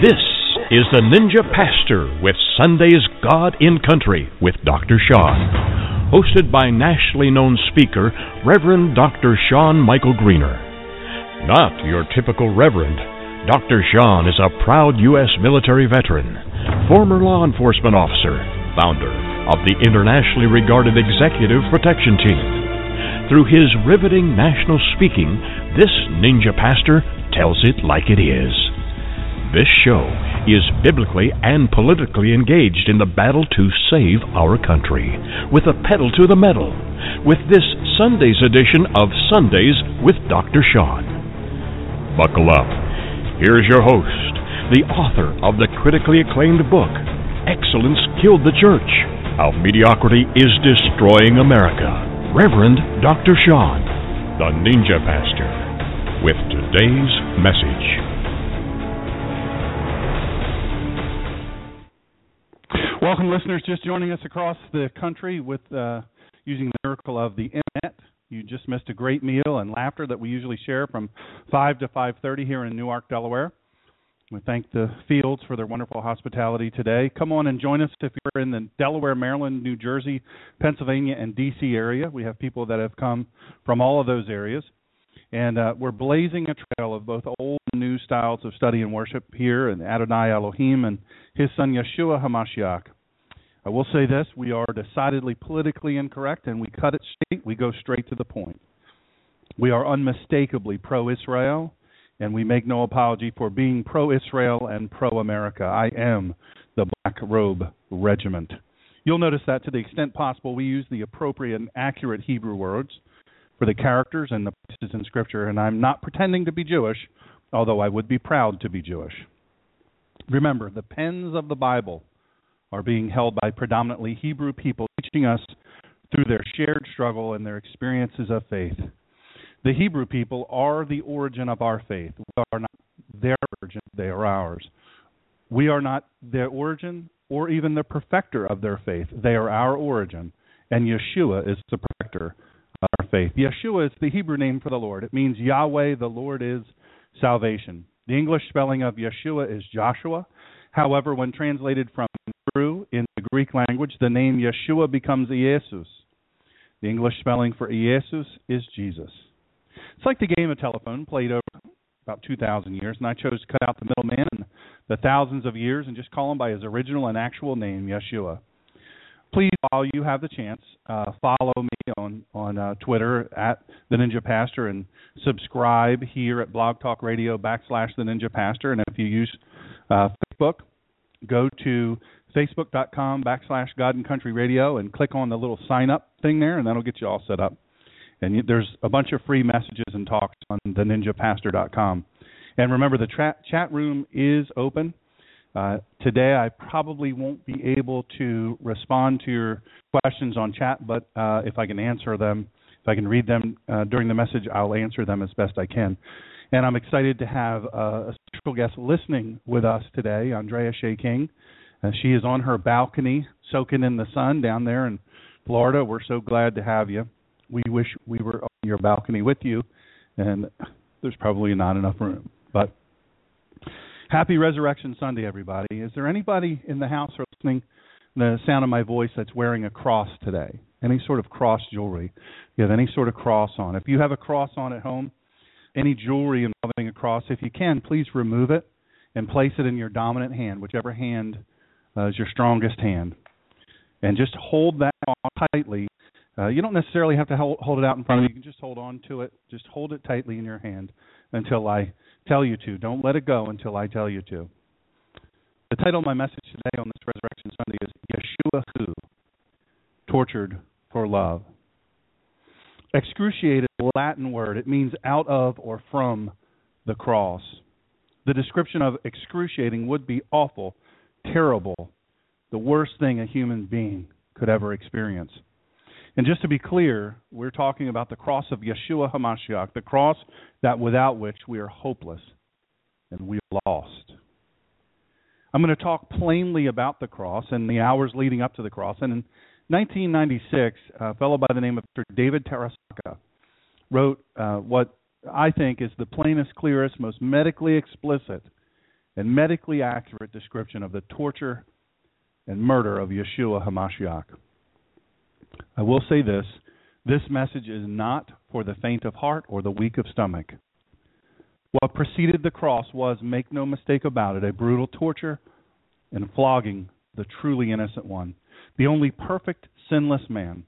This is the Ninja Pastor with Sunday's God in Country with Dr. Shawn. Hosted by nationally known speaker, Reverend Dr. Shawn Michael Greener. Not your typical reverend, Dr. Shawn is a proud U.S. military veteran, former law enforcement officer, founder of the internationally regarded Executive Protection Team. Through his riveting national speaking, this ninja pastor tells it like it is. This show is biblically and politically engaged in the battle to save our country, with a pedal to the metal, with this Sunday's edition of Sundays with Dr. Shawn. Buckle up. Here's your host, the author of the critically acclaimed book, Excellence Killed the Church, How Mediocrity is Destroying America, Reverend Dr. Shawn, the Ninja Pastor, with today's message. Welcome, listeners, just joining us across the country with using the miracle of the Internet. You just missed a great meal and laughter that we usually share from 5 to 5:30 here in Newark, Delaware. We thank the Fields for their wonderful hospitality today. Come on and join us if you're in the Delaware, Maryland, New Jersey, Pennsylvania, and D.C. area. We have people that have come from all of those areas. And we're blazing a trail of both old and new styles of study and worship here in Adonai Elohim and his son Yeshua Hamashiach. I will say this, we are decidedly politically incorrect, and we cut it straight, we go straight to the point. We are unmistakably pro-Israel, and we make no apology for being pro-Israel and pro-America. I am the Black Robe Regiment. You'll notice that to the extent possible, we use the appropriate and accurate Hebrew words for the characters and the places in Scripture, and I'm not pretending to be Jewish, although I would be proud to be Jewish. Remember, the pens of the Bible are being held by predominantly Hebrew people, teaching us through their shared struggle and their experiences of faith. The Hebrew people are the origin of our faith. We are not their origin, they are ours. We are not their origin or even the perfecter of their faith. They are our origin, and Yeshua is the perfecter of our faith. Yeshua is the Hebrew name for the Lord. It means Yahweh, the Lord is salvation. The English spelling of Yeshua is Joshua. However, when translated from Hebrew in the Greek language, the name Yeshua becomes Iesus. The English spelling for Iesus is Jesus. It's like the game of telephone played over about 2,000 years, and I chose to cut out the middleman and the thousands of years and just call him by his original and actual name, Yeshua. Please, while you have the chance, follow me on Twitter at The Ninja Pastor and subscribe here at blogtalkradio.com/The Ninja Pastor. And if you use Facebook, go to facebook.com/God and Country Radio and click on the little sign-up thing there, and that'll get you all set up. And there's a bunch of free messages and talks on theninjapastor.com. And remember, the chat room is open. Today I probably won't be able to respond to your questions on chat, but if I can answer them, if I can read them during the message, I'll answer them as best I can. And I'm excited to have a special guest listening with us today, Andrea Shea King. She is on her balcony soaking in the sun down there in Florida. We're so glad to have you. We wish we were on your balcony with you, and there's probably not enough room, but happy Resurrection Sunday, everybody. Is there anybody in the house or listening to the sound of my voice that's wearing a cross today? Any sort of cross jewelry? You have any sort of cross on? If you have a cross on at home, any jewelry involving a cross, if you can, please remove it and place it in your dominant hand, whichever hand is your strongest hand. And just hold that on tightly. You don't necessarily have to hold it out in front of you. You can just hold on to it. Just hold it tightly in your hand until I tell you to. Don't let it go until I tell you to. The title of my message today on this Resurrection Sunday is Yeshua Who? tortured for love. Excruciated, Latin word. It means out of or from the cross. The description of excruciating would be awful, terrible, the worst thing a human being could ever experience. And just to be clear, we're talking about the cross of Yeshua Hamashiach, the cross that without which we are hopeless and we are lost. I'm going to talk plainly about the cross and the hours leading up to the cross. And in 1996, a fellow by the name of Dr. David Tarasaka wrote what I think is the plainest, clearest, most medically explicit and medically accurate description of the torture and murder of Yeshua Hamashiach. I will say this, this message is not for the faint of heart or the weak of stomach. What preceded the cross was, make no mistake about it, a brutal torture and flogging the truly innocent one, the only perfect, sinless man.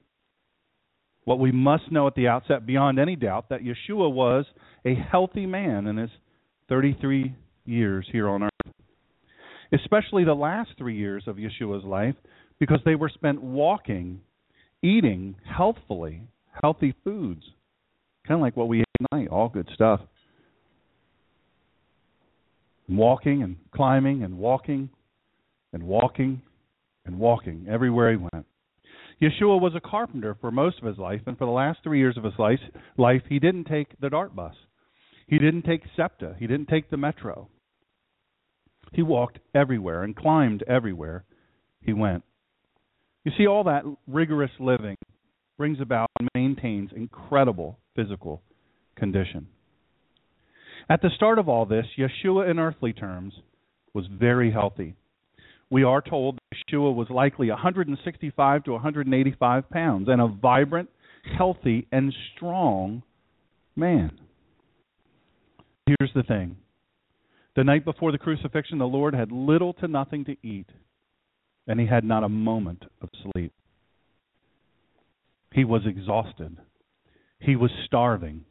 What we must know at the outset, beyond any doubt, that Yeshua was a healthy man in his 33 years here on earth, especially the last 3 years of Yeshua's life, because they were spent walking, eating healthfully, healthy foods, kind of like what we ate at night, all good stuff. Walking and climbing and walking and walking and walking everywhere he went. Yeshua was a carpenter for most of his life, and for the last 3 years of his life, he didn't take the dart bus. He didn't take SEPTA. He didn't take the metro. He walked everywhere and climbed everywhere he went. You see, all that rigorous living brings about and maintains incredible physical condition. At the start of all this, Yeshua, in earthly terms, was very healthy. We are told that Yeshua was likely 165 to 185 pounds and a vibrant, healthy, and strong man. Here's the thing. The night before the crucifixion, the Lord had little to nothing to eat, and he had not a moment of sleep. He was exhausted. He was starving.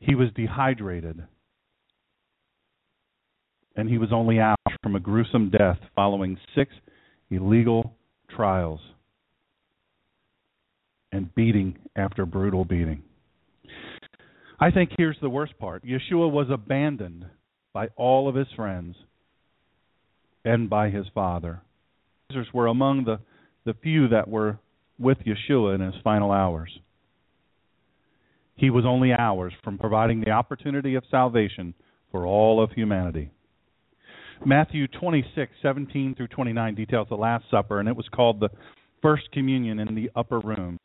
He was dehydrated. And he was only hours from a gruesome death following 6 illegal trials and beating after brutal beating. I think here's the worst part. Yeshua was abandoned by all of his friends and by his father. The disciples were among the few that were with Yeshua in his final hours. He was only hours from providing the opportunity of salvation for all of humanity. Matthew 26:17-29 details the Last Supper, and it was called the First Communion in the upper room.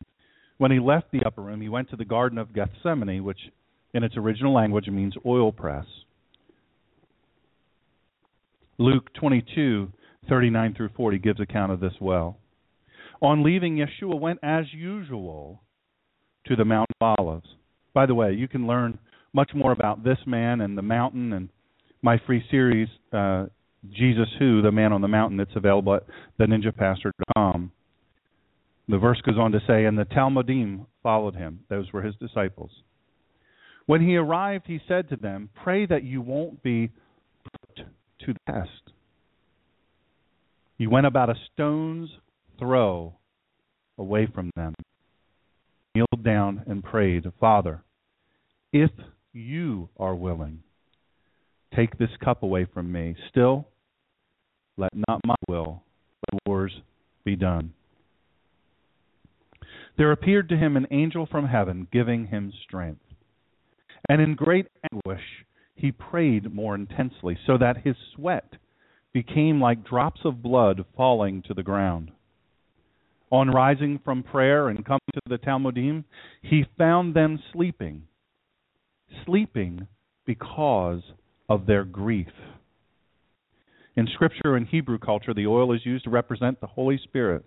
When he left the upper room, he went to the Garden of Gethsemane, which in its original language means oil press. Luke 22:39-40 gives account of this well. On leaving, Yeshua went as usual to the Mount of Olives. By the way, you can learn much more about this man and the mountain and my free series, Jesus Who, the Man on the Mountain, that's available at theninjapastor.com. The verse goes on to say, and the Talmudim followed him. Those were his disciples. When he arrived, he said to them, pray that you won't be put to the test. He went about a stone's throw away from them, kneeled down and prayed, Father, if you are willing, take this cup away from me. Still, let not my will, but yours be done. There appeared to him an angel from heaven, giving him strength. And in great anguish, he prayed more intensely, so that his sweat became like drops of blood falling to the ground. On rising from prayer and coming to the Talmudim, he found them sleeping because of their grief. In Scripture and Hebrew culture, the oil is used to represent the Holy Spirit.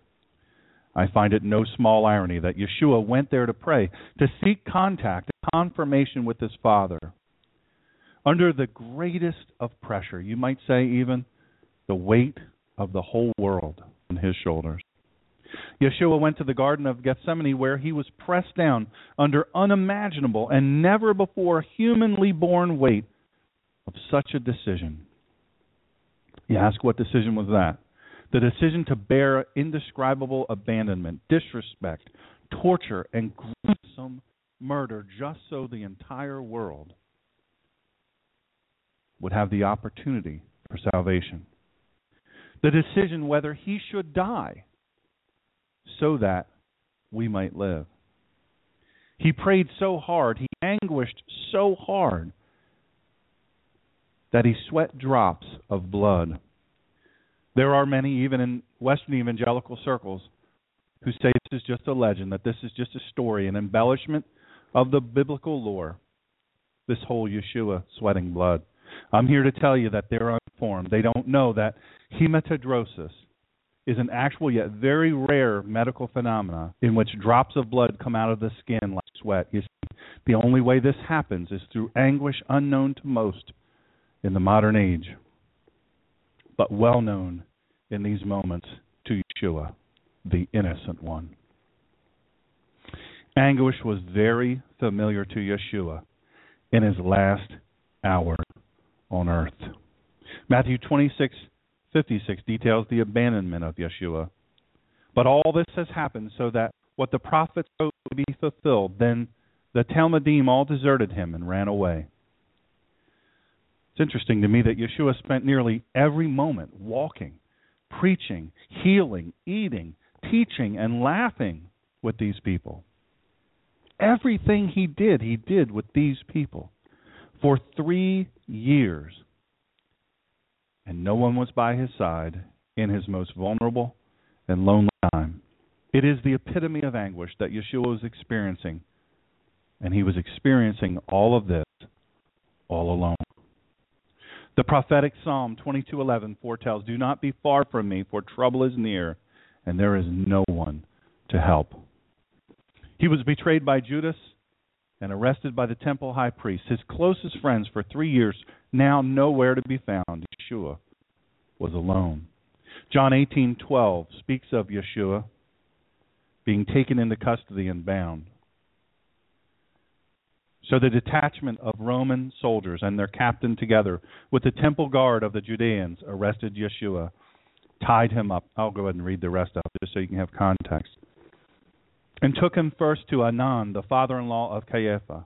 I find it no small irony that Yeshua went there to pray, to seek contact, confirmation with his Father. Under the greatest of pressure, you might say even the weight of the whole world on his shoulders. Yeshua went to the Garden of Gethsemane, where he was pressed down under unimaginable and never before humanly borne weight of such a decision. You ask, what decision was that? The decision to bear indescribable abandonment, disrespect, torture, and gruesome murder just so the entire world would have the opportunity for salvation. The decision whether he should die so that we might live. He prayed so hard, he anguished so hard that he sweat drops of blood. There are many, even in Western evangelical circles, who say this is just a legend, that this is just a story, an embellishment of the biblical lore, this whole Yeshua sweating blood. I'm here to tell you that they're uninformed. They don't know that hematidrosis is an actual yet very rare medical phenomena in which drops of blood come out of the skin like sweat. You see, the only way this happens is through anguish unknown to most in the modern age, but well known in these moments to Yeshua, the innocent one. Anguish was very familiar to Yeshua in his last hour on earth. Matthew 26:56 details the abandonment of Yeshua. But all this has happened so that what the prophets wrote would be fulfilled. Then the Talmudim all deserted him and ran away. It's interesting to me that Yeshua spent nearly every moment walking, preaching, healing, eating, teaching, and laughing with these people. Everything he did with these people for 3 years. And no one was by his side in his most vulnerable and lonely time. It is the epitome of anguish that Yeshua was experiencing, and he was experiencing all of this all alone. The prophetic Psalm 22:11 foretells, "Do not be far from me, for trouble is near, and there is no one to help." He was betrayed by Judas and arrested by the temple high priest. His closest friends for 3 years, now nowhere to be found. Yeshua was alone. John 18:12 speaks of Yeshua being taken into custody and bound. So the detachment of Roman soldiers and their captain, together with the temple guard of the Judeans, arrested Yeshua, tied him up. I'll go ahead and read the rest of it just so you can have context. And took him first to Anan, the father-in-law of Caiaphas,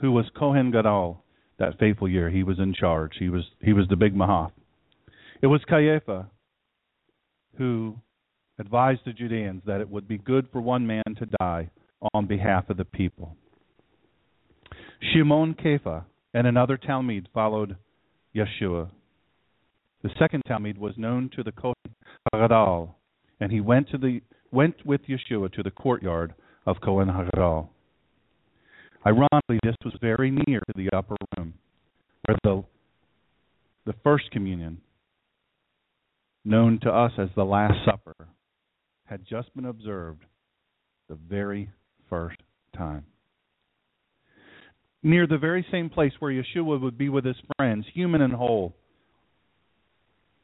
who was Kohen Gadol that fateful year. He was in charge. He was the big Mahath. It was Caiaphas who advised the Judeans that it would be good for one man to die on behalf of the people. Shimon Kepha and another Talmud followed Yeshua. The second Talmud was known to the Kohen Gadol, and he went with Yeshua to the courtyard of Kohen Gadol. Ironically, this was very near to the upper room where the first communion, known to us as the Last Supper, had just been observed the very first time. Near the very same place where Yeshua would be with his friends, human and whole,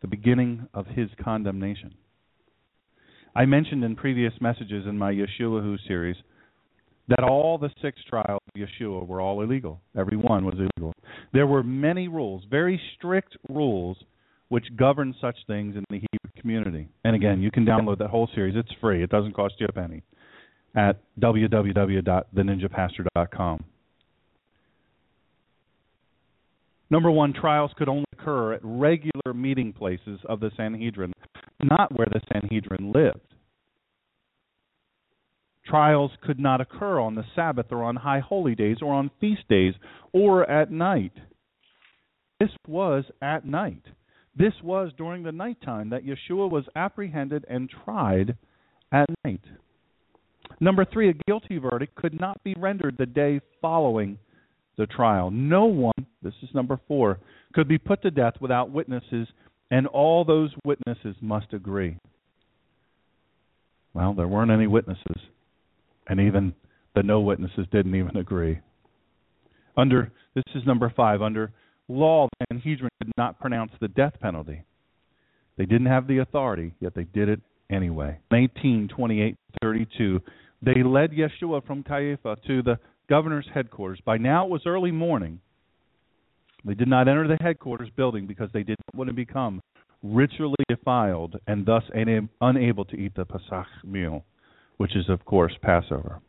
the beginning of his condemnation. I mentioned in previous messages in my Yeshua Who series that all the 6 trials of Yeshua were all illegal. Every one was illegal. There were many rules, very strict rules, which govern such things in the Hebrew community. And again, you can download that whole series. It's free. It doesn't cost you a penny at www.theninjapastor.com. Number 1, trials could only occur at regular meeting places of the Sanhedrin, not where the Sanhedrin lived. Trials could not occur on the Sabbath or on high holy days or on feast days or at night. This was at night. This was during the nighttime that Yeshua was apprehended and tried at night. Number 3, a guilty verdict could not be rendered the day following the trial. No one, this is number 4, could be put to death without witnesses, and all those witnesses must agree. Well, there weren't any witnesses, and even the no witnesses didn't even agree. This is number 5, under law, the Sanhedrin could not pronounce the death penalty. They didn't have the authority, yet they did it anyway. 19:28-32, they led Yeshua from Caiaphas to the governor's headquarters. By now it was early morning. They did not enter the headquarters building because they didn't want to become ritually defiled and thus unable to eat the Pesach meal, which is, of course, Passover.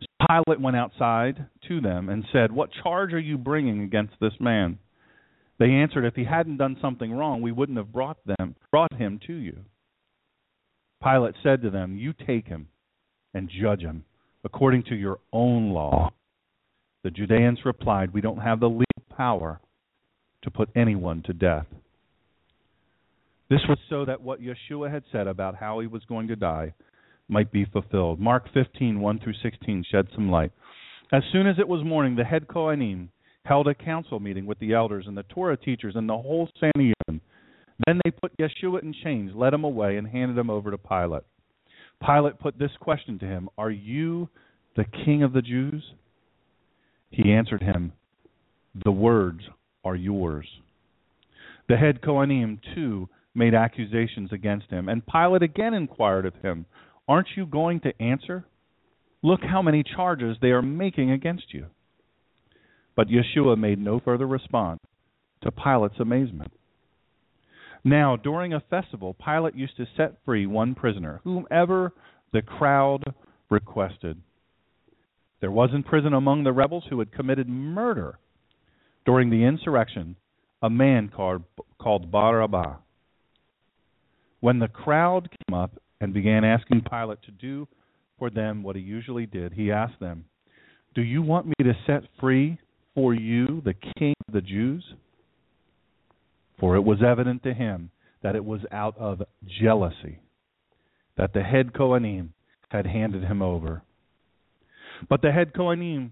So Pilate went outside to them and said, "What charge are you bringing against this man?" They answered, "If he hadn't done something wrong, we wouldn't have brought him to you." Pilate said to them, "You take him and judge him according to your own law." The Judeans replied, "We don't have the legal power to put anyone to death." This was so that what Yeshua had said about how he was going to die might be fulfilled. Mark 15, 1 through 16 shed some light. As soon as it was morning, the head Kohanim held a council meeting with the elders and the Torah teachers and the whole Sanhedrin. Then they put Yeshua in chains, led him away, and handed him over to Pilate. Pilate put this question to him, "Are you the king of the Jews?" He answered him, "The words are yours." The head Kohanim, too, made accusations against him, and Pilate again inquired of him, "Aren't you going to answer? Look how many charges they are making against you." But Yeshua made no further response, to Pilate's amazement. Now, during a festival, Pilate used to set free one prisoner, whomever the crowd requested. There was in prison among the rebels who had committed murder during the insurrection a man called Barabbas. When the crowd came up and began asking Pilate to do for them what he usually did, he asked them, "Do you want me to set free for you the king of the Jews?" For it was evident to him that it was out of jealousy that the head Kohanim had handed him over. But the head Kohanim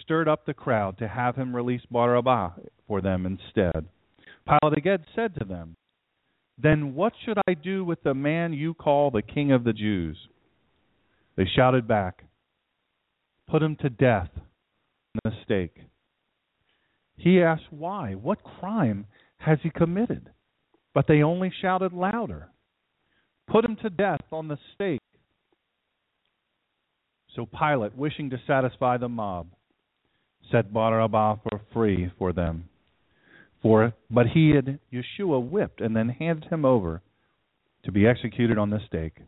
stirred up the crowd to have him release Barabbas for them instead. Pilate again said to them, "Then what should I do with the man you call the king of the Jews?" They shouted back, "Put him to death on the stake." He asked why. "What crime has he committed?" But they only shouted louder, "Put him to death on the stake." So Pilate, wishing to satisfy the mob, set Barabbas for free for them. But he had Yeshua whipped and then handed him over to be executed on the stake.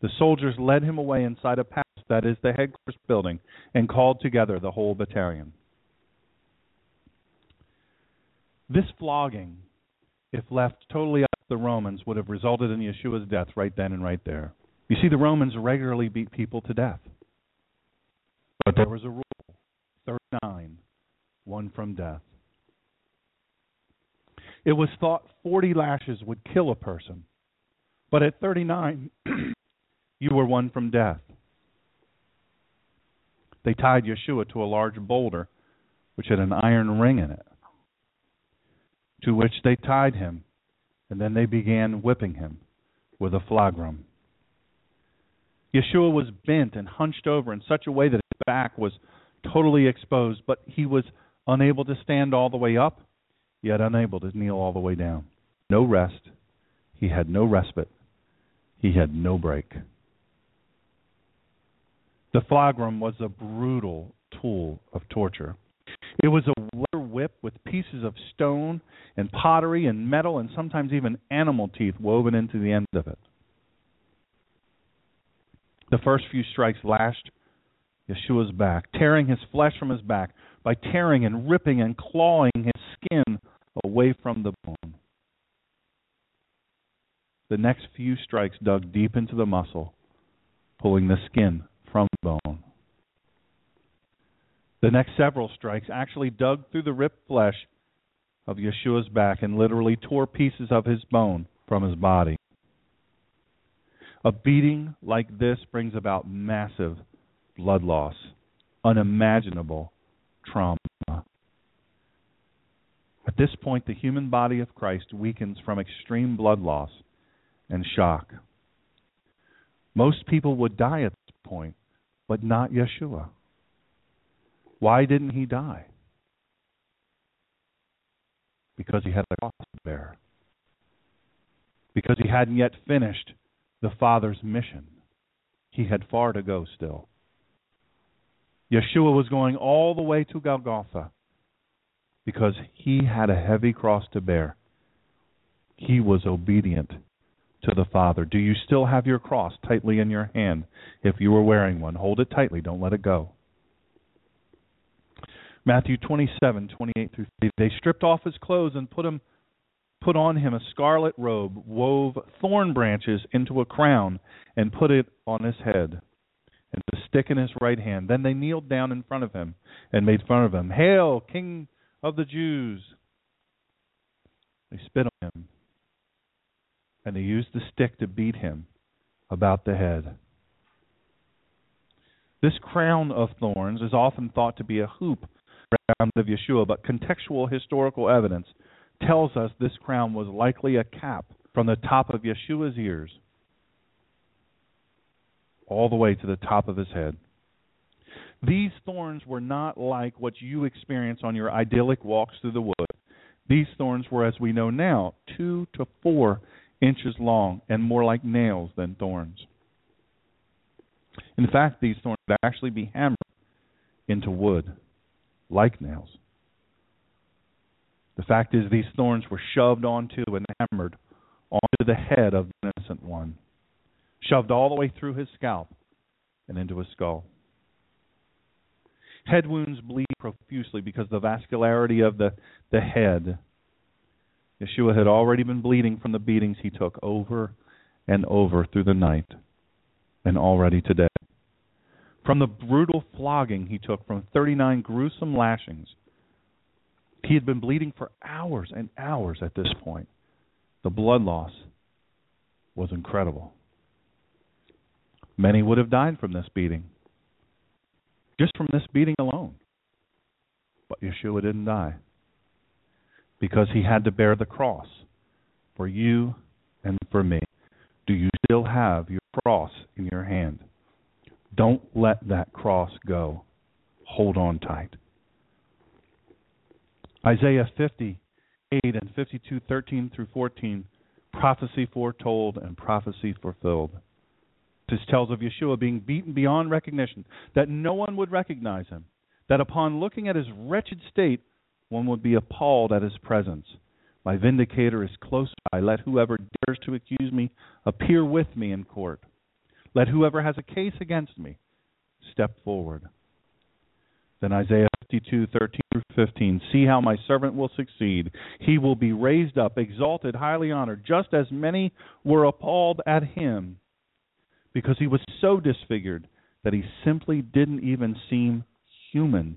The soldiers led him away inside a palace, that is the headquarters building, and called together the whole battalion. This flogging, if left totally up to the Romans, would have resulted in Yeshua's death right then and right there. You see, the Romans regularly beat people to death. But there was a rule, 39, one from death. It was thought 40 lashes would kill a person, but at 39, you were one from death. They tied Yeshua to a large boulder, which had an iron ring in it, to which they tied him, and then they began whipping him with a flagrum. Yeshua was bent and hunched over in such a way that his back was totally exposed, but he was unable to stand all the way up, yet unable to kneel all the way down. No rest. He had no respite. He had no break. The flagrum was a brutal tool of torture. It was a leather whip with pieces of stone and pottery and metal and sometimes even animal teeth woven into the end of it. The first few strikes lashed Yeshua's back, tearing his flesh from his back by tearing and ripping and clawing his skin away from the bone. The next few strikes dug deep into the muscle, pulling the skin from the bone. The next several strikes actually dug through the ripped flesh of Yeshua's back and literally tore pieces of his bone from his body. A beating like this brings about massive blood loss, unimaginable trauma. At this point, the human body of Christ weakens from extreme blood loss and shock. Most people would die at this point, but not Yeshua. Why didn't he die? Because he had a cross to bear. Because he hadn't yet finished the Father's mission. He had far to go still. Yeshua was going all the way to Golgotha because he had a heavy cross to bear He was obedient to the Father. Do you still have your cross tightly in your hand? If you were wearing one, hold it tightly. Don't let it go. Matthew 27:28-30. They stripped off his clothes and put on him a scarlet robe, wove thorn branches into a crown, and put it on his head, and a stick in his right hand. Then they kneeled down in front of him and made fun of him. Hail, King of the Jews! They spit on him, and they used the stick to beat him about the head. This crown of thorns is often thought to be a hoop around the Yeshua, but contextual historical evidence tells us this crown was likely a cap from the top of Yeshua's ears all the way to the top of his head. These thorns were not like what you experience on your idyllic walks through the wood. These thorns were, as we know now, 2 to 4 inches long and more like nails than thorns. In fact, these thorns would actually be hammered into wood like nails. The fact is, these thorns were shoved onto and hammered onto the head of the innocent one, shoved all the way through his scalp and into his skull. Head wounds bleed profusely because of the vascularity of the head. Yeshua had already been bleeding from the beatings he took over and over through the night and already today, from the brutal flogging he took, from 39 gruesome lashings. He had been bleeding for hours and hours at this point. The blood loss was incredible. Many would have died from this beating, just from this beating alone. But Yeshua didn't die, because he had to bear the cross for you and for me. Do you still have your cross in your hand? Don't let that cross go. Hold on tight. Isaiah 58:52-13-14, prophecy foretold and prophecy fulfilled. This tells of Yeshua being beaten beyond recognition, that no one would recognize him, that upon looking at his wretched state, one would be appalled at his presence. My vindicator is close by. Let whoever dares to accuse me appear with me in court. Let whoever has a case against me step forward. Then Isaiah 52:13-15. See how my servant will succeed. He will be raised up, exalted, highly honored, just as many were appalled at him, because he was so disfigured that he simply didn't even seem human,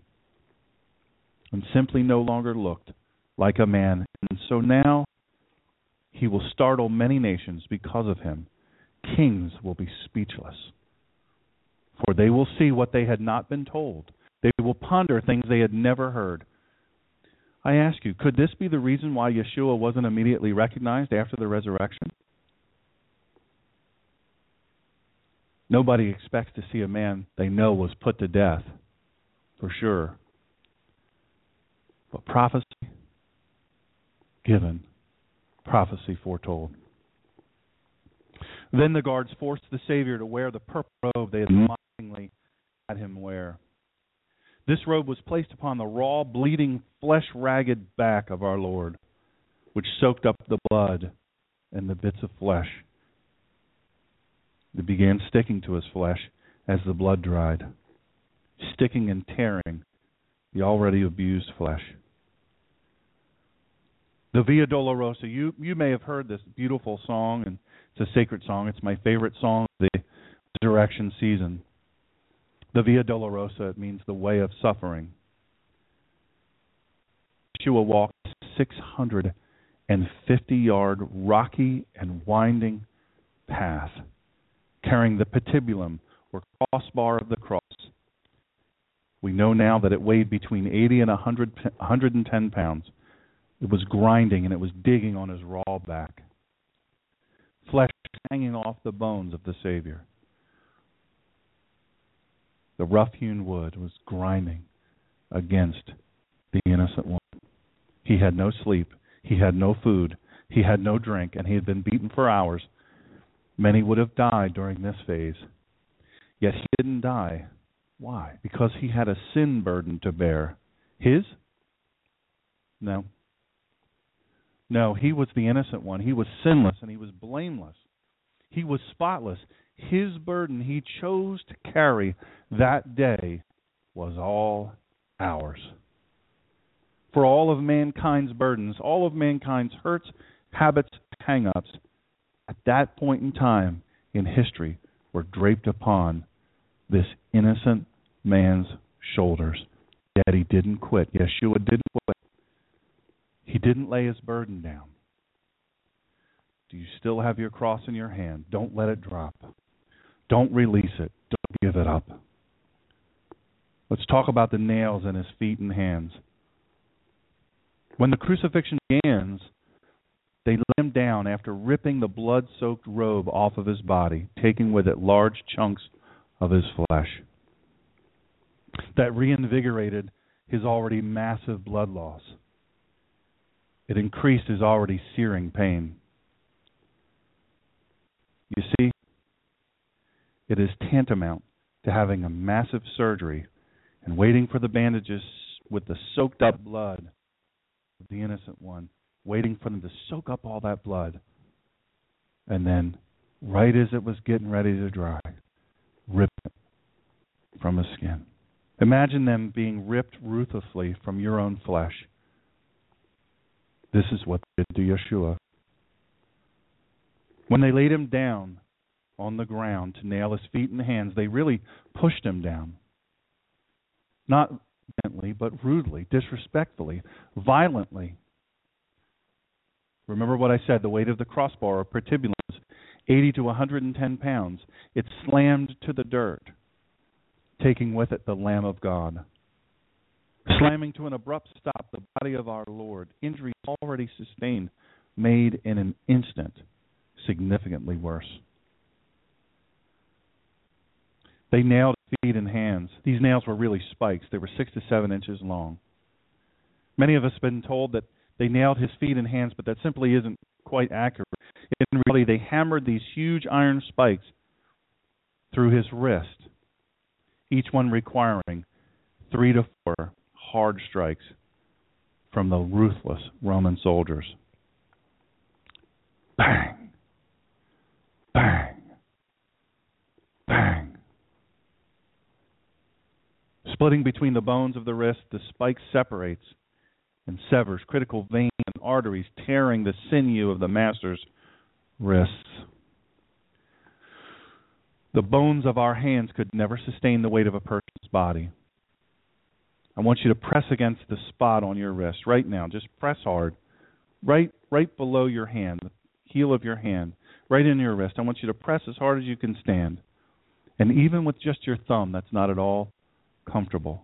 and simply no longer looked like a man. And so now he will startle many nations because of him. Kings will be speechless, for they will see what they had not been told. They will ponder things they had never heard. I ask you, could this be the reason why Yeshua wasn't immediately recognized after the resurrection? Nobody expects to see a man they know was put to death, for sure. But prophecy given, prophecy foretold. Then the guards forced the Savior to wear the purple robe they had mockingly had him wear. This robe was placed upon the raw, bleeding, flesh-ragged back of our Lord, which soaked up the blood and the bits of flesh. It began sticking to his flesh as the blood dried, sticking and tearing the already abused flesh. The Via Dolorosa, you may have heard this beautiful song, and it's a sacred song. It's my favorite song of the resurrection season. The Via Dolorosa, it means the way of suffering. Yeshua walked 650-yard rocky and winding path, carrying the patibulum, or crossbar of the cross. We know now that it weighed between 80 and 110 pounds. It was grinding, and it was digging on his raw back, flesh hanging off the bones of the Savior. The rough-hewn wood was grinding against the innocent one. He had no sleep. He had no food. He had no drink, and he had been beaten for hours. Many would have died during this phase. Yet he didn't die. Why? Because he had a sin burden to bear. His? No. No, he was the innocent one. He was sinless and he was blameless. He was spotless. His burden he chose to carry that day was all ours. For all of mankind's burdens, all of mankind's hurts, habits, hang-ups, at that point in time in history were draped upon this innocent man's shoulders. Yet he didn't quit. Yeshua didn't quit. He didn't lay his burden down. Do you still have your cross in your hand? Don't let it drop. Don't release it. Don't give it up. Let's talk about the nails in his feet and hands. When the crucifixion begins, they let him down after ripping the blood-soaked robe off of his body, taking with it large chunks of his flesh. That reinvigorated his already massive blood loss. It increased his already searing pain. You see, it is tantamount to having a massive surgery and waiting for the bandages with the soaked-up blood of the innocent one, waiting for them to soak up all that blood. And then, right as it was getting ready to dry, rip it from his skin. Imagine them being ripped ruthlessly from your own flesh. This is what they did to Yeshua. When they laid him down on the ground to nail his feet and hands, they really pushed him down. Not gently, but rudely, disrespectfully, violently. Remember what I said, the weight of the crossbar or patibulum is 80 to 110 pounds. It slammed to the dirt, taking with it the Lamb of God. Slamming to an abrupt stop the body of our Lord, injuries already sustained, made in an instant significantly worse. They nailed feet and hands. These nails were really spikes. They were 6 to 7 inches long. Many of us have been told that they nailed his feet and hands, but that simply isn't quite accurate. In reality, they hammered these huge iron spikes through his wrist, each one requiring 3 to 4 hard strikes from the ruthless Roman soldiers. Bang! Bang! Bang! Splitting between the bones of the wrist, the spike separates and severs critical veins and arteries, tearing the sinew of the master's wrists. The bones of our hands could never sustain the weight of a person's body. I want you to press against the spot on your wrist right now. Just press hard, right below your hand, the heel of your hand, right in your wrist. I want you to press as hard as you can stand. And even with just your thumb, that's not at all comfortable.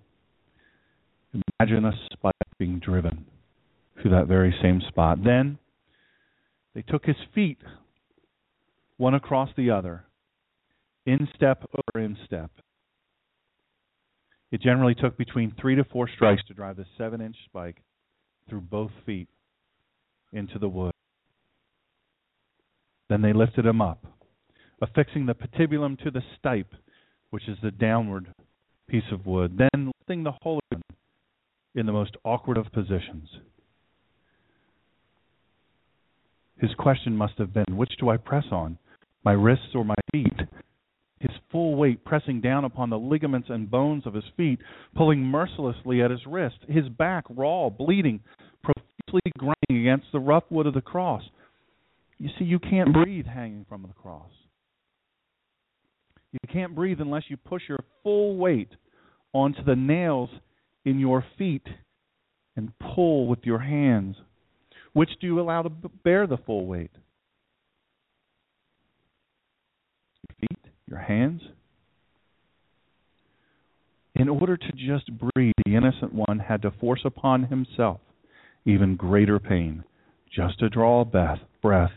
Imagine a spike being driven through that very same spot. Then they took his feet, one across the other, instep over instep. It generally took between 3 to 4 strikes to drive the 7-inch spike through both feet into the wood. Then they lifted him up, affixing the patibulum to the stipe, which is the downward piece of wood, then lifting the whole in the most awkward of positions. His question must have been, which do I press on, my wrists or my feet? His full weight pressing down upon the ligaments and bones of his feet, pulling mercilessly at his wrist, his back raw, bleeding, profusely grinding against the rough wood of the cross. You see, you can't breathe hanging from the cross. You can't breathe unless you push your full weight onto the nails in your feet and pull with your hands. Which do you allow to bear the full weight? Your feet, your hands? In order to just breathe, the innocent one had to force upon himself even greater pain, just to draw a breath,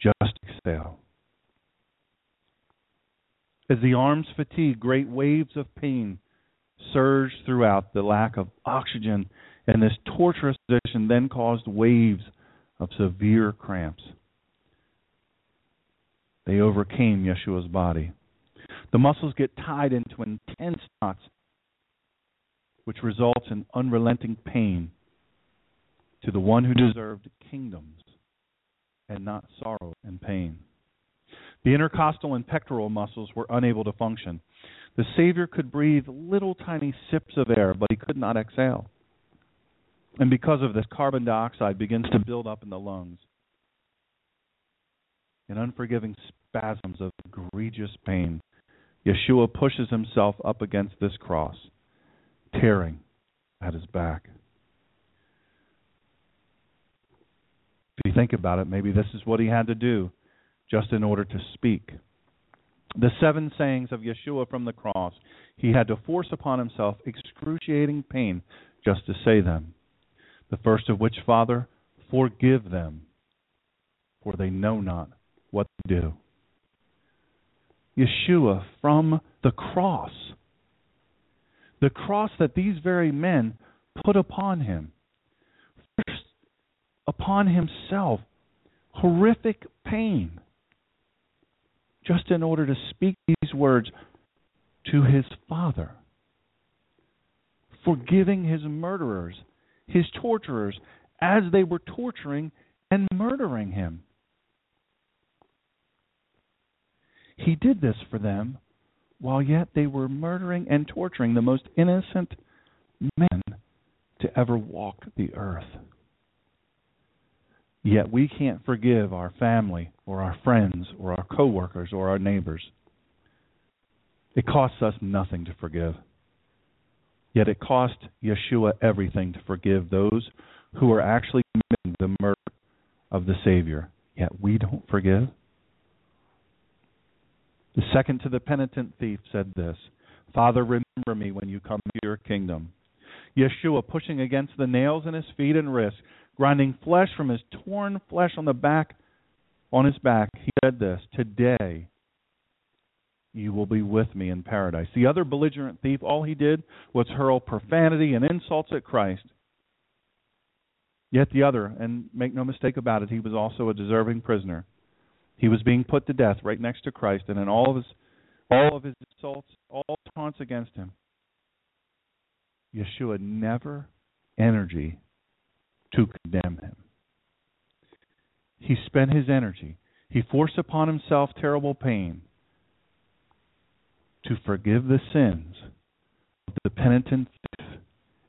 just exhale. As the arms fatigue, great waves of pain surged throughout. The lack of oxygen and this torturous position then caused waves of severe cramps. They overcame Yeshua's body. The muscles get tied into intense knots, which results in unrelenting pain to the one who deserved kingdoms and not sorrow and pain. The intercostal and pectoral muscles were unable to function. The Savior could breathe little tiny sips of air, but he could not exhale. And because of this, carbon dioxide begins to build up in the lungs in unforgiving spasms of egregious pain. Yeshua pushes himself up against this cross, tearing at his back. If you think about it, maybe this is what he had to do just in order to speak. The seven sayings of Yeshua from the cross, he had to force upon himself excruciating pain just to say them. The first of which, Father, forgive them, for they know not what they do. Yeshua from the cross that these very men put upon him, first upon himself, horrific pain, just in order to speak these words to his Father, forgiving his murderers, his torturers, as they were torturing and murdering him. He did this for them while yet they were murdering and torturing the most innocent man to ever walk the earth. Yet we can't forgive our family or our friends or our coworkers or our neighbors. It costs us nothing to forgive. Yet it cost Yeshua everything to forgive those who are actually committing the murder of the Savior. Yet we don't forgive. The second to the penitent thief said this, Father, remember me when you come to your kingdom. Yeshua, pushing against the nails in his feet and wrists, grinding flesh from his torn flesh on his back, he said this, today you will be with me in paradise. The other belligerent thief, all he did was hurl profanity and insults at Christ. Yet the other, and make no mistake about it, he was also a deserving prisoner. He was being put to death right next to Christ, and in all of his insults, all taunts against him, Yeshua never energy to condemn him. He spent his energy. He forced upon himself terrible pain to forgive the sins of the penitent thief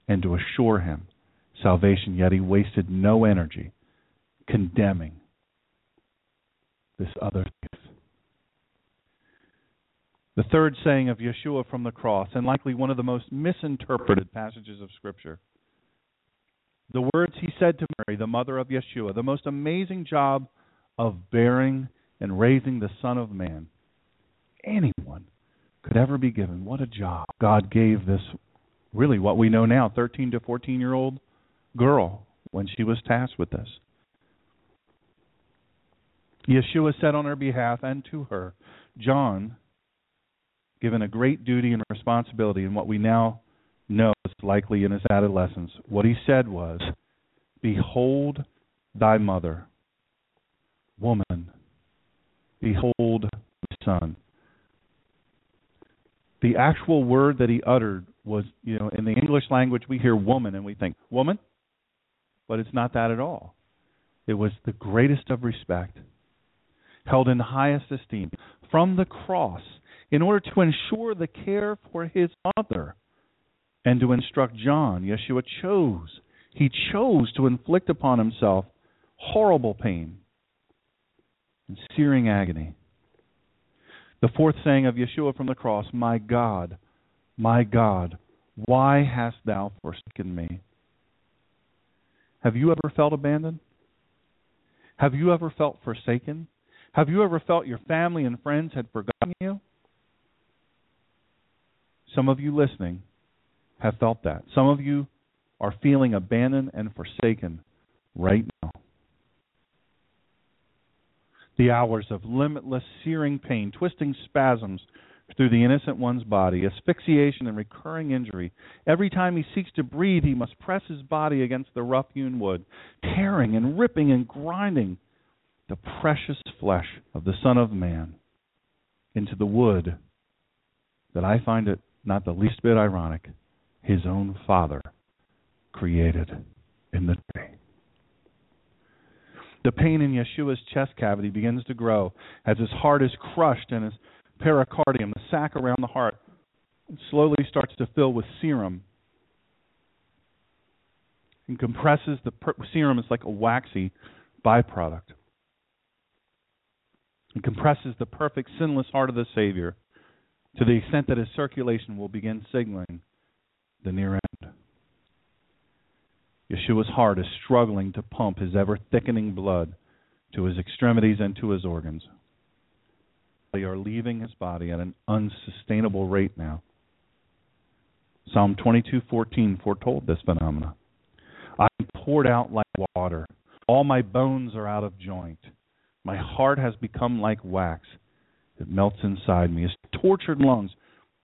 and to assure him salvation, yet he wasted no energy condemning this other thief. The third saying of Yeshua from the cross, and likely one of the most misinterpreted passages of Scripture. The words he said to Mary, the mother of Yeshua, the most amazing job of bearing and raising the Son of Man anyone could ever be given. What a job. God gave this, really what we know now, 13 to 14-year-old girl when she was tasked with this. Yeshua said on her behalf and to her, John, given a great duty and responsibility in what we now know is likely in his adolescence, what he said was, Behold thy mother. Woman, behold thy son. The actual word that he uttered was, in the English language we hear woman and we think, woman? But it's not that at all. It was the greatest of respect, held in highest esteem, from the cross, in order to ensure the care for his mother and to instruct John. Yeshua chose. He chose to inflict upon himself horrible pain and searing agony. The fourth saying of Yeshua from the cross, my God, why hast thou forsaken me? Have you ever felt abandoned? Have you ever felt forsaken? Have you ever felt your family and friends had forgotten you? Some of you listening have felt that. Some of you are feeling abandoned and forsaken right now. The hours of limitless, searing pain, twisting spasms through the innocent one's body, asphyxiation and recurring injury. Every time he seeks to breathe, he must press his body against the rough-hewn wood, tearing and ripping and grinding the precious flesh of the Son of Man into the wood that I find it not the least bit ironic, his own Father created in the day. The pain in Yeshua's chest cavity begins to grow as his heart is crushed and his pericardium, the sac around the heart, slowly starts to fill with serum and compresses the serum. It's like a waxy byproduct. It compresses the perfect, sinless heart of the Savior to the extent that his circulation will begin signaling the near end. Yeshua's heart is struggling to pump his ever-thickening blood to his extremities and to his organs. They are leaving his body at an unsustainable rate now. Psalm 22:14 foretold this phenomena. I am poured out like water. All my bones are out of joint. My heart has become like wax. It melts inside me. His tortured lungs,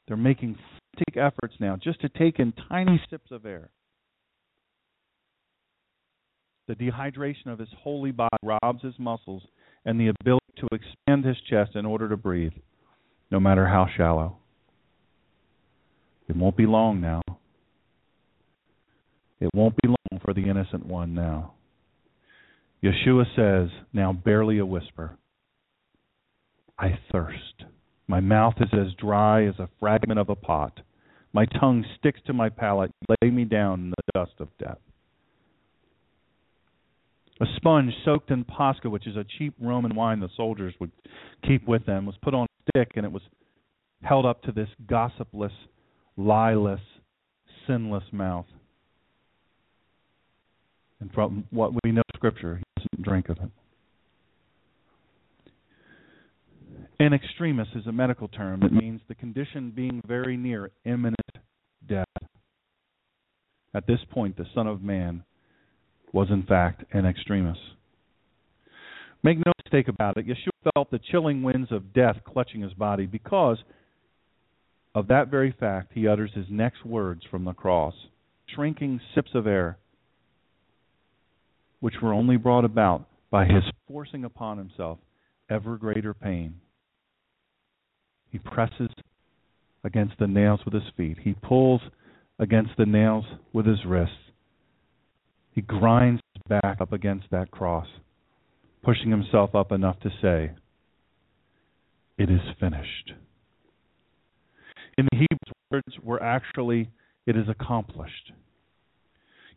they're making frantic efforts now just to take in tiny sips of air. The dehydration of his holy body robs his muscles and the ability to expand his chest in order to breathe, no matter how shallow. It won't be long now. It won't be long for the innocent one now. Yeshua says, now barely a whisper, I thirst. My mouth is as dry as a fragment of a pot. My tongue sticks to my palate. Lay me down in the dust of death. A sponge soaked in Pascha, which is a cheap Roman wine the soldiers would keep with them, was put on a stick and it was held up to this gossipless, lieless, sinless mouth. And from what we know of Scripture, he doesn't drink of it. In extremis is a medical term that means the condition being very near imminent death. At this point, the Son of Man was in fact an extremist. Make no mistake about it, Yeshua felt the chilling winds of death clutching his body. Because of that very fact, he utters his next words from the cross, shrinking sips of air, which were only brought about by his forcing upon himself ever greater pain. He presses against the nails with his feet. He pulls against the nails with his wrists. He grinds his back up against that cross, pushing himself up enough to say, it is finished. In the Hebrew, words were actually, it is accomplished.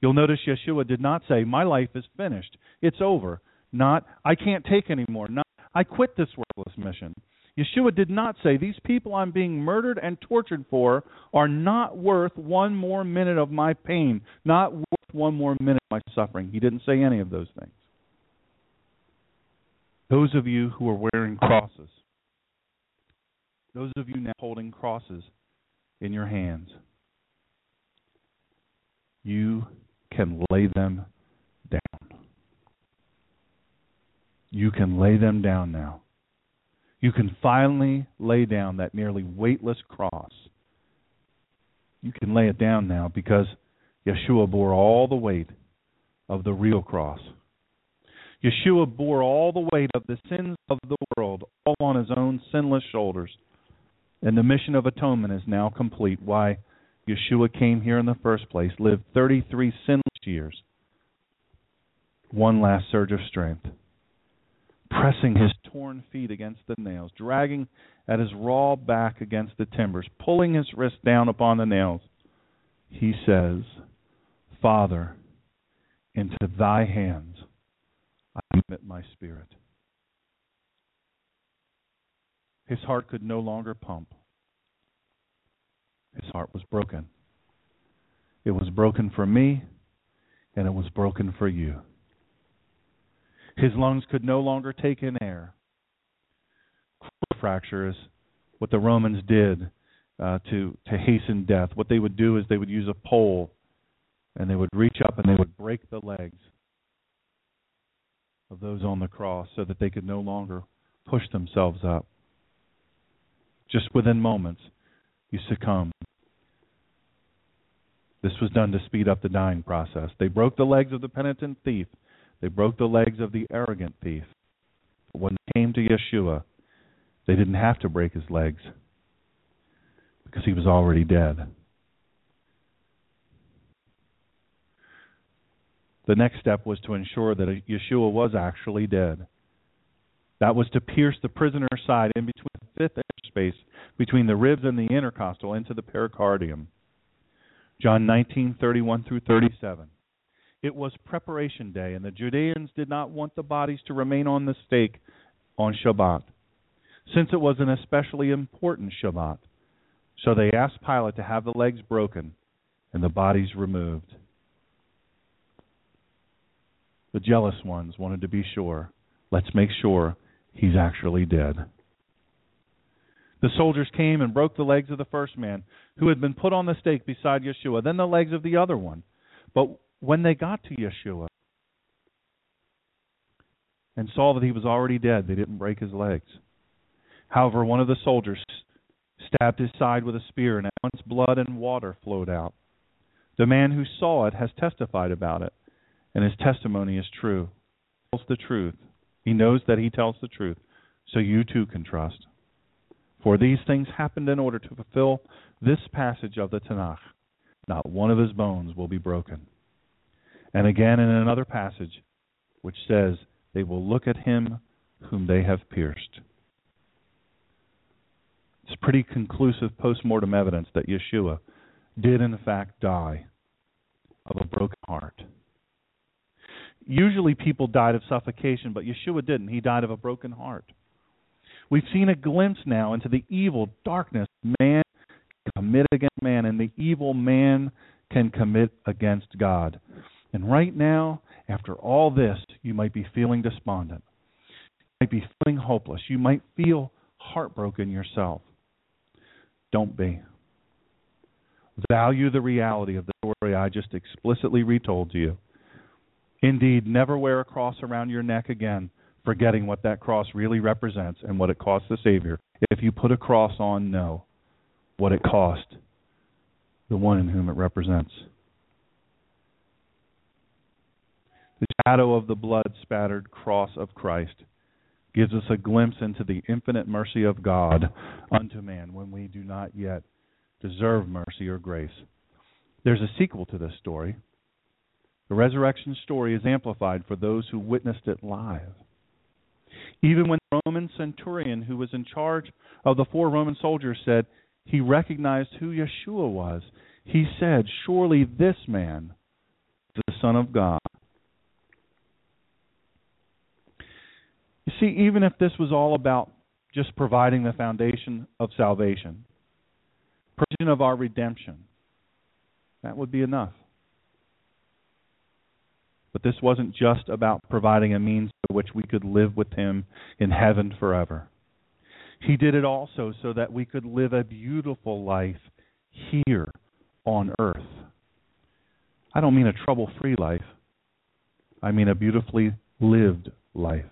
You'll notice Yeshua did not say, my life is finished, it's over. Not, I can't take anymore. Not, I quit this worthless mission. Yeshua did not say, these people I'm being murdered and tortured for are not worth one more minute of my pain, not worth one more minute of my suffering. He didn't say any of those things. Those of you who are wearing crosses, those of you now holding crosses in your hands, you can lay them down. You can lay them down now. You can finally lay down that nearly weightless cross. You can lay it down now because Yeshua bore all the weight of the real cross. Yeshua bore all the weight of the sins of the world, all on his own sinless shoulders. And the mission of atonement is now complete. Why? Yeshua came here in the first place, lived 33 sinless years, one last surge of strength, pressing his torn feet against the nails, dragging at his raw back against the timbers, pulling his wrist down upon the nails. He says, Father, into thy hands I commit my spirit. His heart could no longer pump. His heart was broken. It was broken for me, and it was broken for you. His lungs could no longer take in air. Crucial fracture is what the Romans did to hasten death. What they would do is they would use a pole, and they would reach up and they would break the legs of those on the cross so that they could no longer push themselves up. Just within moments, you succumb. This was done to speed up the dying process. They broke the legs of the penitent thief. They broke the legs of the arrogant thief. But when it came to Yeshua, they didn't have to break his legs because he was already dead. The next step was to ensure that Yeshua was actually dead. That was to pierce the prisoner's side in between the fifth airspace, between the ribs and the intercostal, into the pericardium. John 19:31 through 37. It was preparation day, and the Judeans did not want the bodies to remain on the stake on Shabbat, since it was an especially important Shabbat. So they asked Pilate to have the legs broken and the bodies removed. The jealous ones wanted to be sure. Let's make sure he's actually dead. The soldiers came and broke the legs of the first man, who had been put on the stake beside Yeshua, then the legs of the other one. But when they got to Yeshua and saw that he was already dead, they didn't break his legs. However, one of the soldiers stabbed his side with a spear, and at once blood and water flowed out. The man who saw it has testified about it, and his testimony is true. He tells the truth. He knows that he tells the truth, so you too can trust. For these things happened in order to fulfill this passage of the Tanakh. Not one of his bones will be broken. And again in another passage, which says, they will look at him whom they have pierced. It's pretty conclusive post-mortem evidence that Yeshua did in fact die of a broken heart. Usually people died of suffocation, but Yeshua didn't. He died of a broken heart. We've seen a glimpse now into the evil darkness man can commit against man and the evil man can commit against God. And right now, after all this, you might be feeling despondent. You might be feeling hopeless. You might feel heartbroken yourself. Don't be. Value the reality of the story I just explicitly retold to you. Indeed, never wear a cross around your neck again, forgetting what that cross really represents and what it cost the Savior. If you put a cross on, know what it cost the one in whom it represents. The shadow of the blood-spattered cross of Christ gives us a glimpse into the infinite mercy of God unto man when we do not yet deserve mercy or grace. There's a sequel to this story. The resurrection story is amplified for those who witnessed it live. Even when the Roman centurion who was in charge of the 4 Roman soldiers said he recognized who Yeshua was, he said, surely this man is the Son of God. You see, even if this was all about just providing the foundation of salvation, provision of our redemption, that would be enough. But this wasn't just about providing a means by which we could live with him in heaven forever. He did it also so that we could live a beautiful life here on earth. I don't mean a trouble-free life. I mean a beautifully lived life.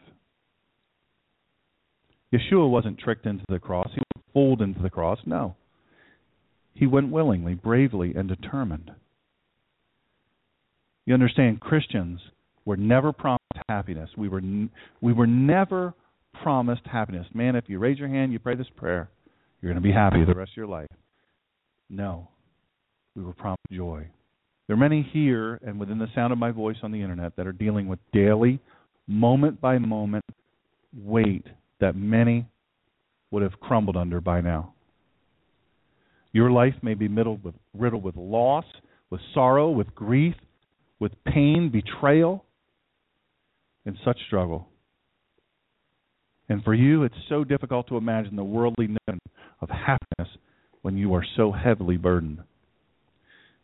Yeshua wasn't tricked into the cross. He wasn't fooled into the cross. No. He went willingly, bravely, and determined. You understand, Christians were never promised happiness. We were never promised happiness. Man, if you raise your hand, you pray this prayer, you're going to be happy the rest of your life. No, we were promised joy. There are many here and within the sound of my voice on the internet that are dealing with daily, moment-by-moment weight that many would have crumbled under by now. Your life may be riddled with loss, with sorrow, with grief, with pain, betrayal, and such struggle. And for you, it's so difficult to imagine the worldly notion of happiness when you are so heavily burdened.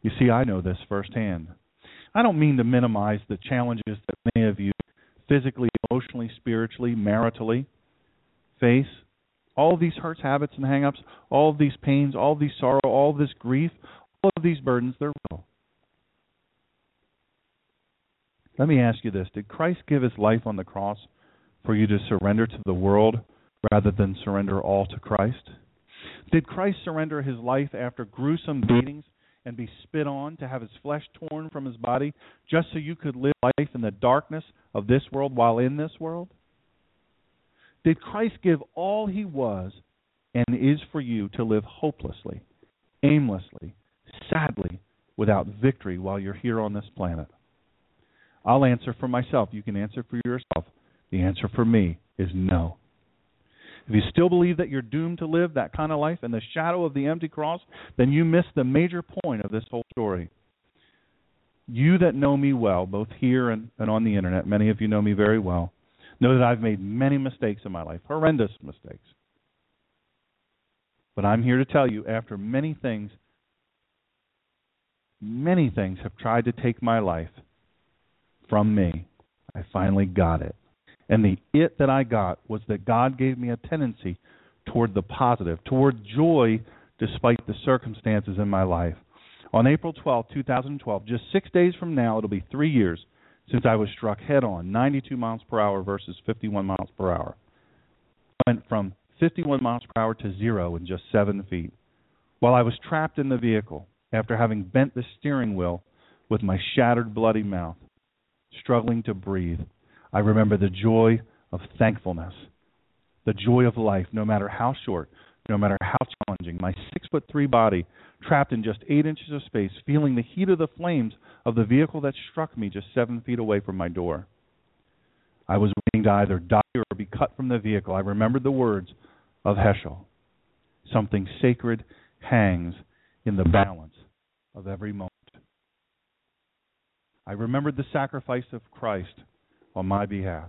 You see, I know this firsthand. I don't mean to minimize the challenges that many of you physically, emotionally, spiritually, maritally face. All these hurts, habits, and hang-ups, all of these pains, all of these sorrow, all of this grief, all of these burdens, they're real. Let me ask you this. Did Christ give his life on the cross for you to surrender to the world rather than surrender all to Christ? Did Christ surrender his life after gruesome beatings and be spit on to have his flesh torn from his body just so you could live life in the darkness of this world while in this world? Did Christ give all he was and is for you to live hopelessly, aimlessly, sadly, without victory while you're here on this planet? I'll answer for myself. You can answer for yourself. The answer for me is no. If you still believe that you're doomed to live that kind of life in the shadow of the empty cross, then you miss the major point of this whole story. You that know me well, both here and on the internet, many of you know me very well, know that I've made many mistakes in my life, horrendous mistakes. But I'm here to tell you, after many things have tried to take my life from me, I finally got it. And the it that I got was that God gave me a tendency toward the positive, toward joy, despite the circumstances in my life. On April 12, 2012, just 6 days from now, it'll be 3 years since I was struck head-on, 92 miles per hour versus 51 miles per hour. I went from 51 miles per hour to 0 in just 7 feet. While I was trapped in the vehicle, after having bent the steering wheel with my shattered, bloody mouth, struggling to breathe, I remember the joy of thankfulness, the joy of life, no matter how short, no matter how challenging. My 6'3" body, trapped in just 8 inches of space, feeling the heat of the flames of the vehicle that struck me just 7 feet away from my door. I was waiting to either die or be cut from the vehicle. I remembered the words of Heschel. Something sacred hangs in the balance of every moment. I remembered the sacrifice of Christ on my behalf.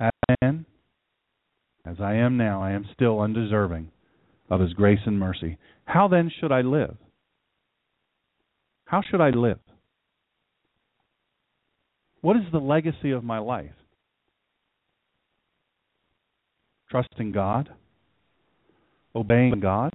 As I am now, I am still undeserving of His grace and mercy. How then should I live? How should I live? What is the legacy of my life? Trusting God? Obeying God?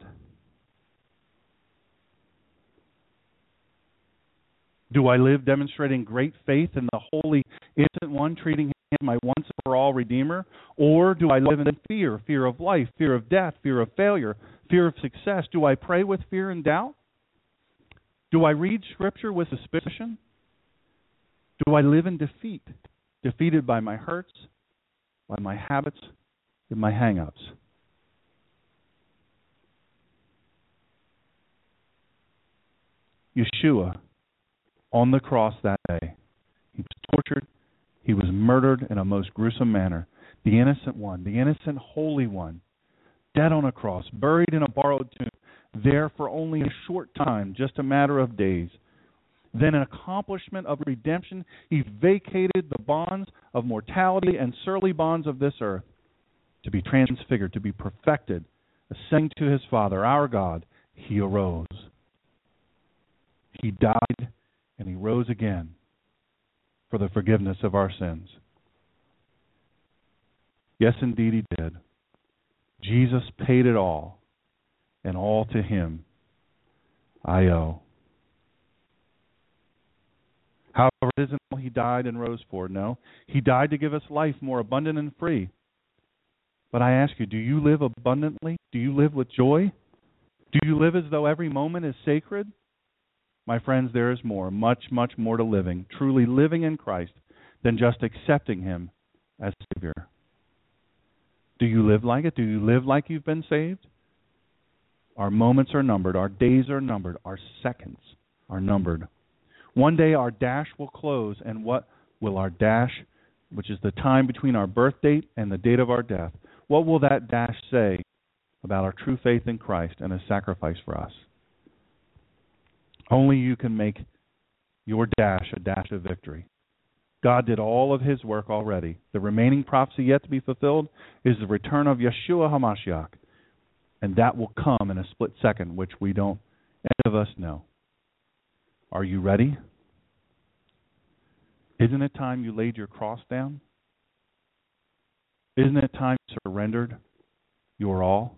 Do I live demonstrating great faith in the Holy Innocent One, treating Him as my once-for-all Redeemer? Or do I live in fear, fear of life, fear of death, fear of failure, fear of success? Do I pray with fear and doubt? Do I read Scripture with suspicion? Do I live in defeat, defeated by my hurts, by my habits, and my hang-ups? Yeshua, on the cross that day, he was tortured, he was murdered in a most gruesome manner. The innocent one, the innocent holy one, dead on a cross, buried in a borrowed tomb, there for only a short time, just a matter of days. Then in accomplishment of redemption, he vacated the bonds of mortality and surly bonds of this earth to be transfigured, to be perfected, ascending to his Father, our God. He arose. He died and he rose again for the forgiveness of our sins. Yes, indeed he did. Jesus paid it all, and all to him I owe. However, it isn't all he died and rose for. No, he died to give us life more abundant and free. But I ask you, do you live abundantly? Do you live with joy? Do you live as though every moment is sacred? My friends, there is more, much, much more to living, truly living in Christ, than just accepting Him as Savior. Do you live like it? Do you live like you've been saved? Our moments are numbered. Our days are numbered. Our seconds are numbered. One day our dash will close, and what will our dash, which is the time between our birth date and the date of our death, what will that dash say about our true faith in Christ and His sacrifice for us? Only you can make your dash a dash of victory. God did all of His work already. The remaining prophecy yet to be fulfilled is the return of Yeshua Hamashiach, and that will come in a split second, which we don't, any of us, know. Are you ready? Isn't it time you laid your cross down? Isn't it time you surrendered your all?